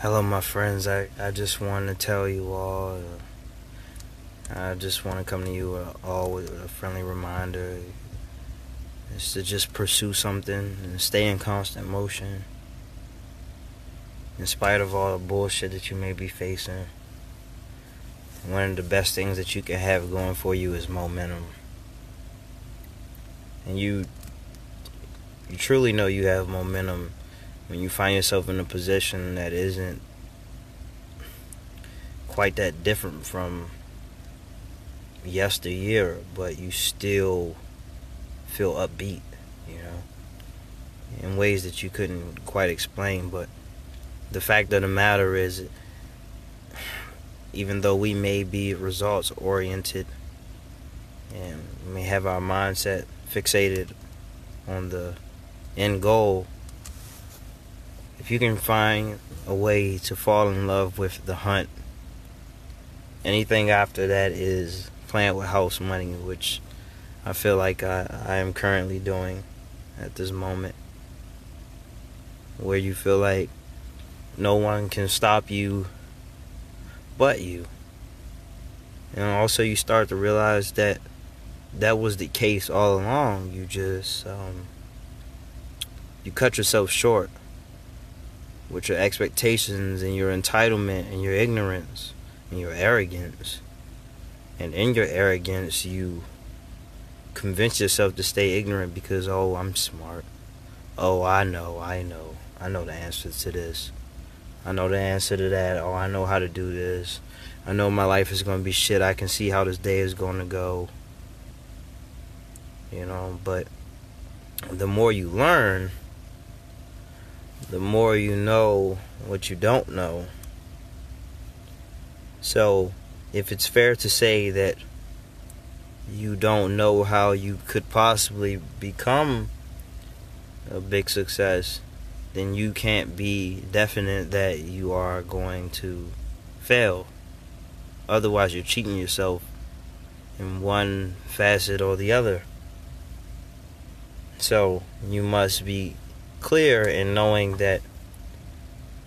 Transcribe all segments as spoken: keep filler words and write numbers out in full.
Hello, my friends. I, I just want to tell you all, uh, I just want to come to you all with a friendly reminder is to just pursue something and stay in constant motion. In spite of all the bullshit that you may be facing, one of the best things that you can have going for you is momentum. And you, you truly know you have momentum when you find yourself in a position that isn't quite that different from yesteryear, but you still feel upbeat, you know, in ways that you couldn't quite explain. But the fact of the matter is, even though we may be results oriented and may have our mindset fixated on the end goal, if you can find a way to fall in love with the hunt, anything after that is playing with house money, which I feel like I, I am currently doing at this moment, where you feel like no one can stop you but you. And also you start to realize that that was the case all along. You just, um, you cut yourself short with your expectations and your entitlement and your ignorance and your arrogance. And in your arrogance, you convince yourself to stay ignorant because, oh, I'm smart. Oh, I know, I know. I know the answer to this. I know the answer to that. Oh, I know how to do this. I know my life is going to be shit. I can see how this day is going to go. You know, but the more you learn, the more you know what you don't know. So, if it's fair to say that you don't know how you could possibly become a big success, then you can't be definite that you are going to fail. Otherwise, you're cheating yourself in one facet or the other. So, you must be clear in knowing that,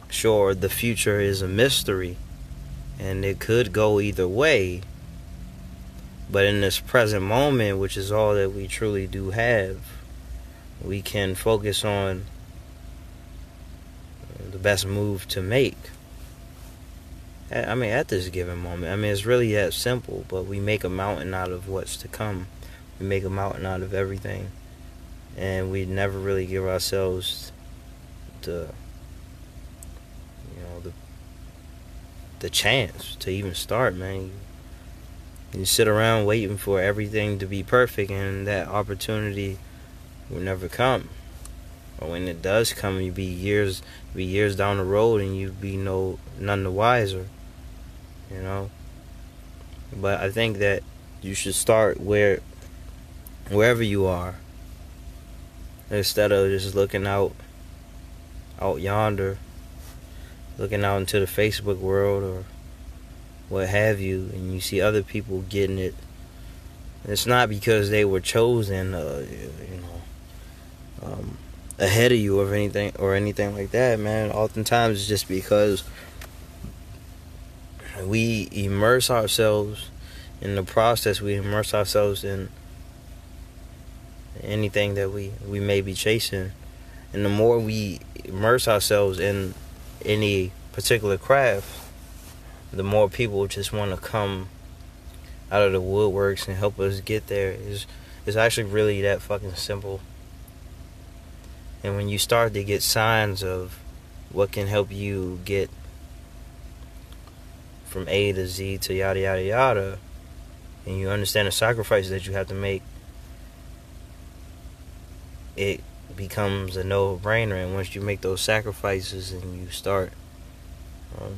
sure, the future is a mystery and it could go either way, but in this present moment, which is all that we truly do have, we can focus on the best move to make. I mean, at this given moment, I mean, it's really that simple, but we make a mountain out of what's to come. We make a mountain out of everything. And we never really give ourselves the, you know, the the chance to even start, man. You, you sit around waiting for everything to be perfect, and that opportunity will never come. Or when it does come, you be years, be years down the road, and you be no none the wiser, you know. But I think that you should start where, wherever you are. Instead of just looking out, out yonder, looking out into the Facebook world or what have you, and you see other people getting it, it's not because they were chosen, uh, you know, um, ahead of you or anything or anything like that, man. Oftentimes, it's just because we immerse ourselves in the process. We immerse ourselves in anything that we, we may be chasing. And the more we immerse ourselves in any particular craft, the more people just want to come out of the woodworks and help us get there. It's, it's actually really that fucking simple. And when you start to get signs of what can help you get from A to Z to yada yada yada, and you understand the sacrifices that you have to make, it becomes a no-brainer. And once you make those sacrifices and you start um,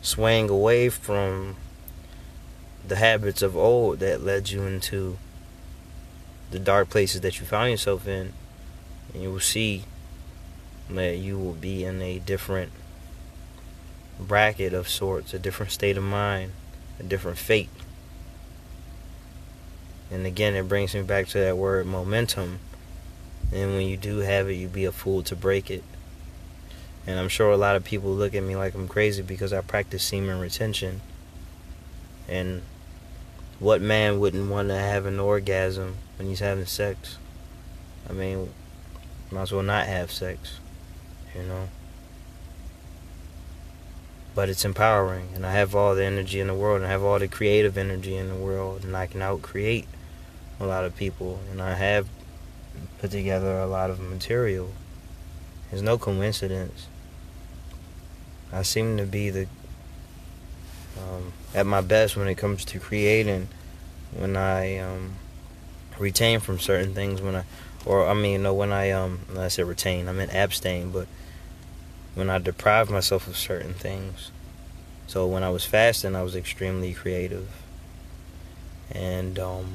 swaying away from the habits of old that led you into the dark places that you found yourself in, and you will see that you will be in a different bracket of sorts, a different state of mind, a different fate. And again, it brings me back to that word momentum. And when you do have it, you be a fool to break it. And I'm sure a lot of people look at me like I'm crazy because I practice semen retention. And what man wouldn't want to have an orgasm when he's having sex? I mean, might as well not have sex, you know? But it's empowering, and I have all the energy in the world, and I have all the creative energy in the world, and I can out-create a lot of people, and I have put together a lot of material. There's no coincidence. I seem to be the um, at my best when it comes to creating, when I um, retain from certain things, when I, or I mean, no, when I um, I said retain, I meant abstain, but when I deprive myself of certain things. So when I was fasting, I was extremely creative, and um,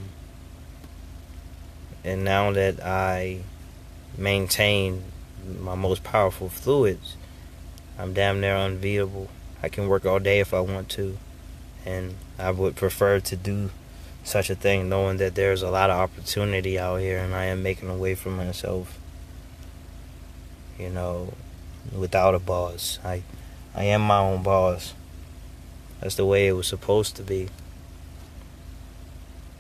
and now that I maintain my most powerful fluids, I'm damn near unbeatable. I can work all day if I want to, and I would prefer to do such a thing knowing that there's a lot of opportunity out here and I am making a way for myself, you know, without a boss. I, I am my own boss. That's the way it was supposed to be.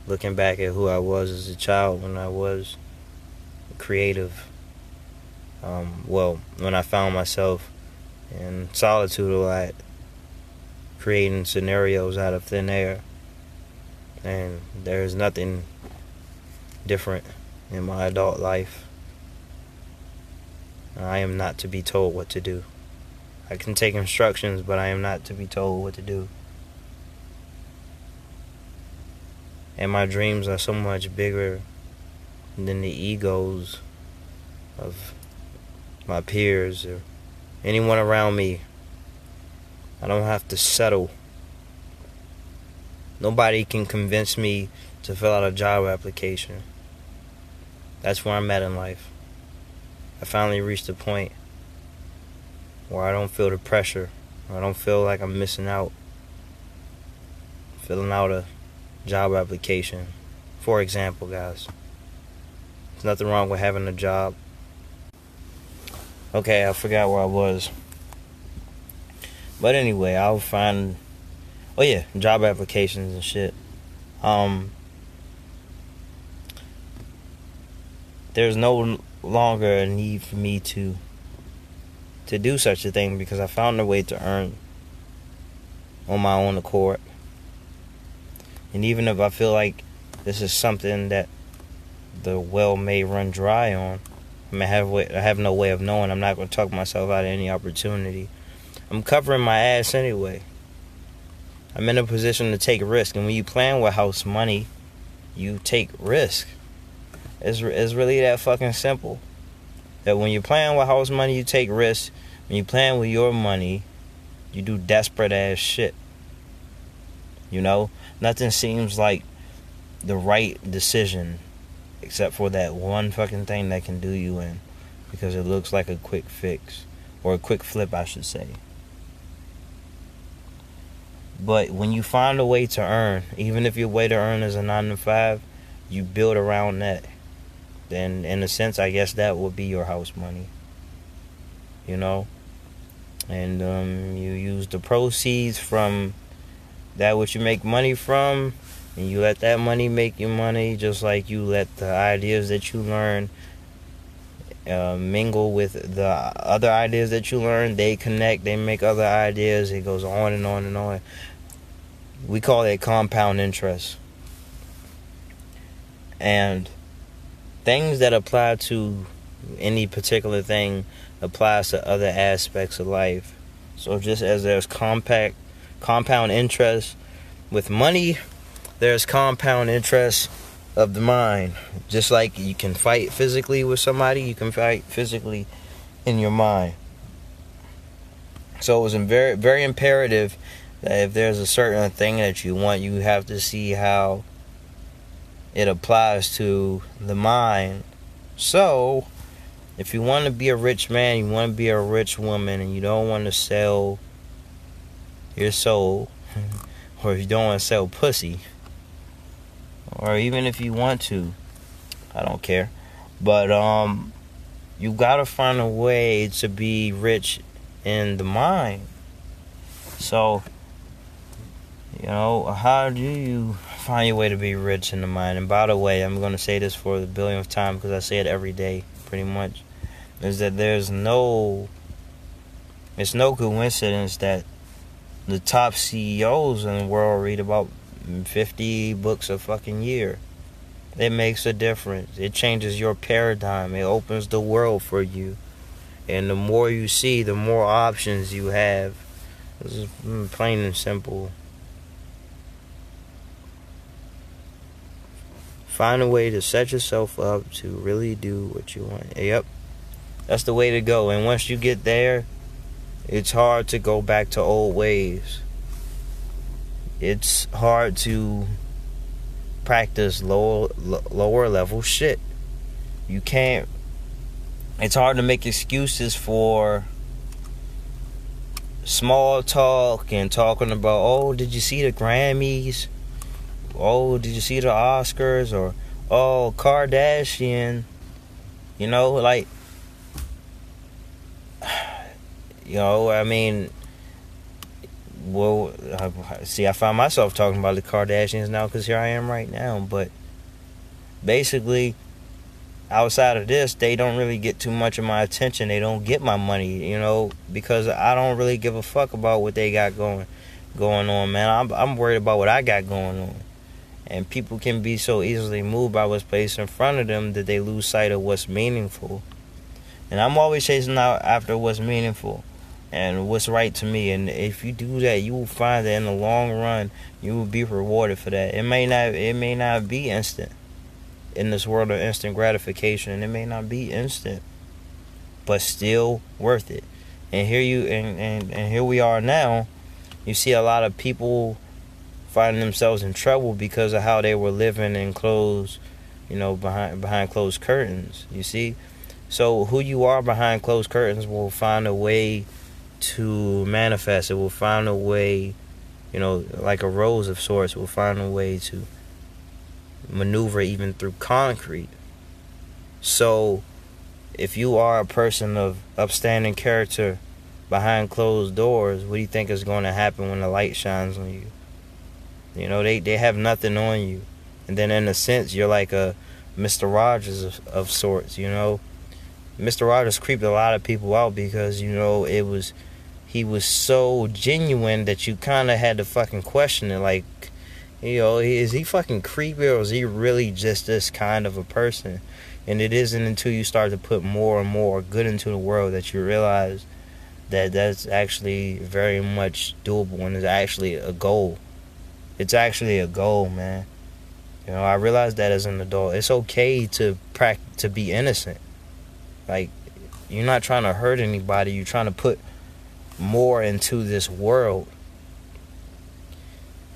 Looking back at who I was as a child when I was creative, Um, well, when I found myself in solitude a lot, creating scenarios out of thin air, and there's nothing different in my adult life. I am not to be told what to do. I can take instructions, but I am not to be told what to do. And my dreams are so much bigger than the egos of my peers or anyone around me. I don't have to settle. Nobody can convince me to fill out a job application. That's where I'm at in life. I finally reached a point where I don't feel the pressure. I don't feel like I'm missing out filling out a job application. For example, guys, there's nothing wrong with having a job. Okay, I forgot where I was. But anyway, I'll find... Oh yeah, job applications and shit. Um, there's no longer a need for me to to do such a thing because I found a way to earn on my own accord. And even if I feel like this is something that the well may run dry on, I mean, I have, way, I have no way of knowing. I'm not going to talk myself out of any opportunity. I'm covering my ass anyway. I'm in a position to take risk. And when you plan with house money, you take risk. It's, it's really that fucking simple. That when you're playing with house money, you take risk. When you're playing with your money, you do desperate ass shit. You know? Nothing seems like the right decision, except for that one fucking thing that can do you in, because it looks like a quick fix, or a quick flip I should say. But when you find a way to earn, even if your way to earn is a nine to five, you build around that. Then in a sense, I guess that would be your house money, you know. And um, you use the proceeds from that which you make money from, and you let that money make your money, just like you let the ideas that you learn uh, mingle with the other ideas that you learn. They connect, they make other ideas. It goes on and on and on. We call it compound interest. And things that apply to any particular thing applies to other aspects of life. So just as there's compact, compound interest with money, there's compound interest of the mind. Just like you can fight physically with somebody, you can fight physically in your mind. So it was very, very imperative that if there's a certain thing that you want, you have to see how it applies to the mind. So if you want to be a rich man, you want to be a rich woman, and you don't want to sell your soul, or if you don't want to sell pussy, or even if you want to, I don't care. But um, you gotta find a way to be rich in the mind. So, you know, how do you find your way to be rich in the mind? And by the way, I'm going to say this for the billionth time because I say it every day, pretty much, is that there's no, it's no coincidence that the top C E Os in the world read about fifty books a fucking year. It makes a difference. It changes your paradigm. It opens the world for you. And the more you see, the more options you have. This is plain and simple. Find a way to set yourself up to really do what you want. Yep. That's the way to go. And once you get there, it's hard to go back to old ways. It's hard to practice lower, lower level shit. You can't. It's hard to make excuses for small talk and talking about, oh, did you see the Grammys? Oh, did you see the Oscars? Or, oh, Kardashian. You know, like, you know, I mean, well, see, I find myself talking about the Kardashians now because here I am right now. But basically, outside of this, they don't really get too much of my attention. They don't get my money, you know, because I don't really give a fuck about what they got going going on, man. I'm, I'm worried about what I got going on. And people can be so easily moved by what's placed in front of them that they lose sight of what's meaningful. And I'm always chasing out after what's meaningful and what's right to me. And if you do that, you will find that in the long run, you will be rewarded for that. It may not, it may not be instant in this world of instant gratification. It may not be instant, but still worth it. And here you, and, and, and here we are now. You see a lot of people finding themselves in trouble because of how they were living in closed, you know, behind behind closed curtains. You see, so who you are behind closed curtains will find a way to manifest. It will find a way, you know, like a rose of sorts, will find a way to maneuver even through concrete. So if you are a person of upstanding character behind closed doors, what do you think is going to happen when the light shines on you? You know, they, they have nothing on you. And then in a sense, you're like a Mister Rogers of, of sorts, you know. Mister Rogers creeped a lot of people out because, you know, it was, he was so genuine that you kind of had to fucking question it. Like, you know, is he fucking creepy or is he really just this kind of a person? And it isn't until you start to put more and more good into the world that you realize that that's actually very much doable and is actually a goal. It's actually a goal, man. You know, I realized that as an adult. It's okay to practice, to be innocent. Like, you're not trying to hurt anybody. You're trying to put more into this world.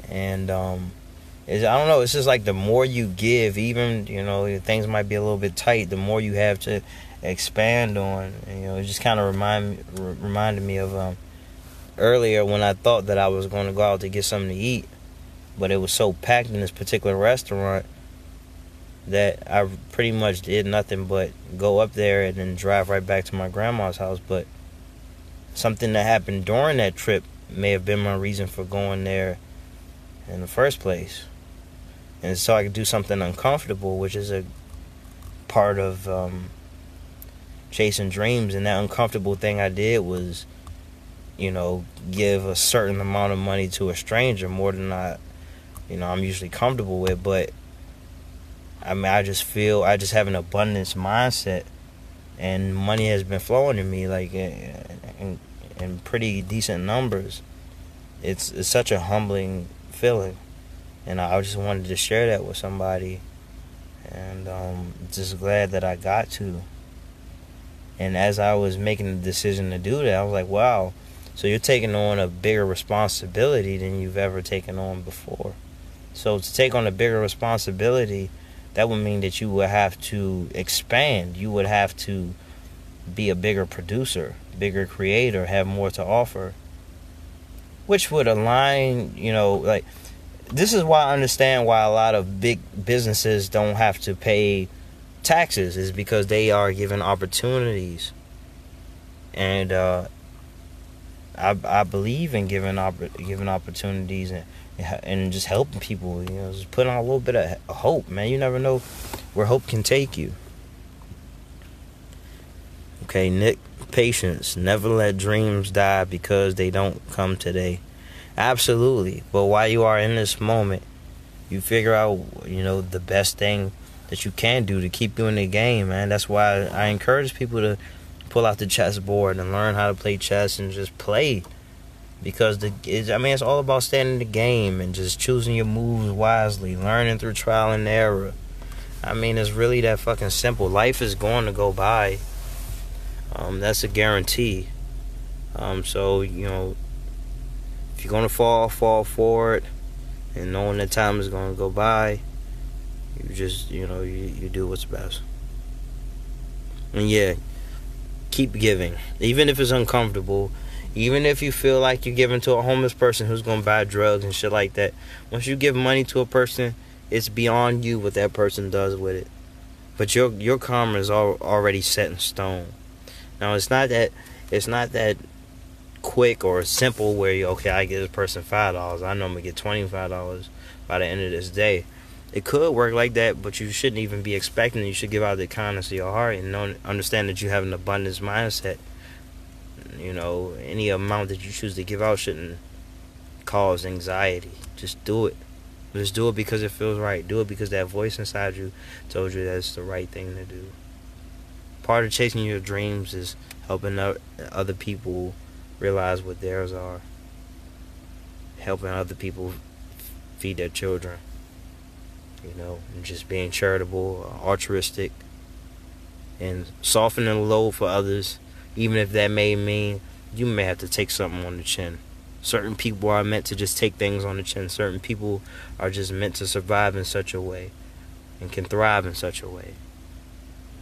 And um, it's, I don't know. It's just like the more you give, even, you know, things might be a little bit tight, the more you have to expand on. You know, it just kind of remind reminded me of um, earlier when I thought that I was going to go out to get something to eat, but it was so packed in this particular restaurant that I pretty much did nothing but go up there and then drive right back to my grandma's house. But something that happened during that trip may have been my reason for going there in the first place, and so I could do something uncomfortable, which is a part of um chasing dreams. And that uncomfortable thing I did was, you know, give a certain amount of money to a stranger, more than I, you know, I'm usually comfortable with. But I mean, I just feel, I just have an abundance mindset, and money has been flowing to me like in, in pretty decent numbers. It's, it's such a humbling feeling, and I just wanted to share that with somebody, and um, just glad that I got to. And as I was making the decision to do that, I was like, wow, so you're taking on a bigger responsibility than you've ever taken on before. So to take on a bigger responsibility, that would mean that you would have to expand. You would have to be a bigger producer, bigger creator, have more to offer, which would align, you know, like, this is why I understand why a lot of big businesses don't have to pay taxes, is because they are given opportunities. And uh, I I believe in giving opp- giving opportunities and and just helping people. You know, just putting on a little bit of hope, man. You never know where hope can take you. Okay, Nick, patience. Never let dreams die because they don't come today. Absolutely. But while you are in this moment, you figure out, you know, the best thing that you can do to keep you in the game, man. That's why I encourage people to pull out the chessboard and learn how to play chess and just play. Because, the it's, I mean, it's all about staying in the game and just choosing your moves wisely, learning through trial and error. I mean, it's really that fucking simple. Life is going to go by. Um, that's a guarantee. Um, so, you know, if you're going to fall, fall forward. And knowing that time is going to go by, you just, you know, you, you do what's best. And yeah, keep giving. Even if it's uncomfortable, even if you feel like you're giving to a homeless person who's going to buy drugs and shit like that, once you give money to a person, it's beyond you what that person does with it. But your your karma is all, already set in stone. Now, it's not that, it's not that quick or simple where you, okay, I give this person five dollars, I know I'm gonna get twenty-five dollars by the end of this day. It could work like that, but you shouldn't even be expecting it. You should give out the kindness of your heart and know, understand that you have an abundance mindset. You know, any amount that you choose to give out shouldn't cause anxiety. Just do it. Just do it because it feels right. Do it because that voice inside you told you that's the right thing to do. Part of chasing your dreams is helping other people realize what theirs are, helping other people feed their children, you know, and just being charitable, altruistic, and softening the load for others, even if that may mean you may have to take something on the chin. Certain people are meant to just take things on the chin. Certain people are just meant to survive in such a way and can thrive in such a way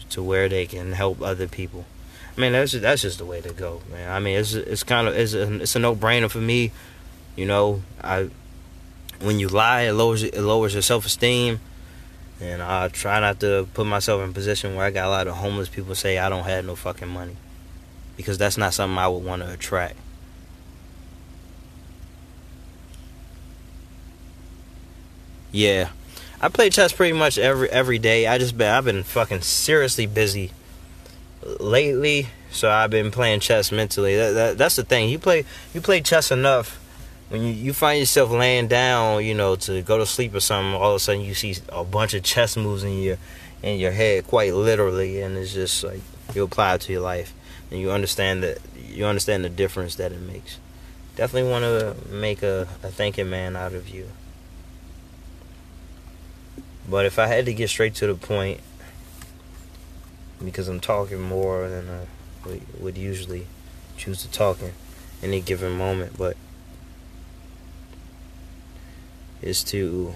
to where they can help other people. I mean, that's just, that's just the way to go, man. I mean, it's it's kind of it's a, it's a no-brainer for me, you know. I when you lie, it lowers it lowers your self-esteem, and I try not to put myself in a position where I got a lot of homeless people say I don't have no fucking money, because that's not something I would want to attract. Yeah, I play chess pretty much every every day. I just been I've been fucking seriously busy lately, so I've been playing chess mentally. That, that that's the thing. You play you play chess enough, when you, you find yourself laying down, you know, to go to sleep or something. All of a sudden, you see a bunch of chess moves in your in your head, quite literally, and it's just like you apply it to your life, and you understand that you understand the difference that it makes. Definitely want to make a, a thinking man out of you. But if I had to get straight to the point, because I'm talking more than I would usually choose to talk in any given moment, but is to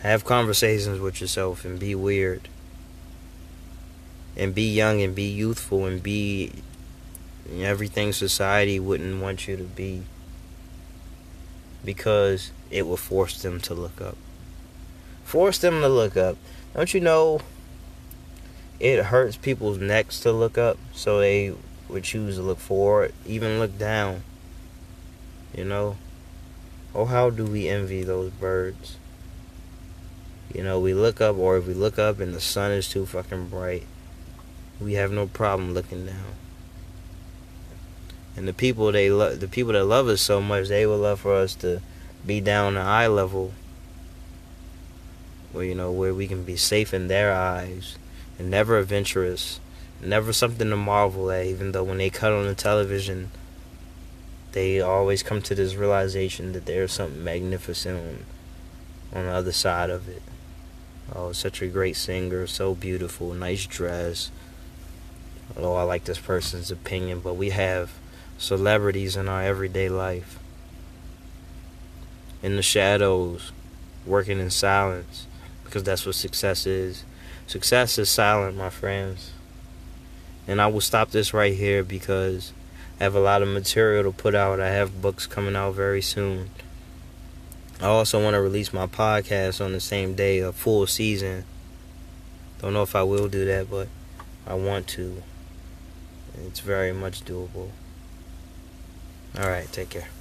have conversations with yourself and be weird and be young and be youthful and be everything society wouldn't want you to be, because it will force them to look up. Force them to look up. Don't you know? It hurts people's necks to look up, so they would choose to look forward, even look down, you know? Oh, how do we envy those birds? You know, we look up, or if we look up and the sun is too fucking bright, we have no problem looking down. And the people they lo- the people that love us so much, they would love for us to be down to eye level, where, you know, where we can be safe in their eyes. And never adventurous, never something to marvel at, even though when they cut on the television, they always come to this realization that there's something magnificent on, on the other side of it. Oh, such a great singer, so beautiful, nice dress. Oh, I like this person's opinion, but we have celebrities in our everyday life. In the shadows, working in silence, because that's what success is. Success is silent, my friends. And I will stop this right here because I have a lot of material to put out. I have books coming out very soon. I also want to release my podcast on the same day, a full season. Don't know if I will do that, but I want to. It's very much doable. All right, take care.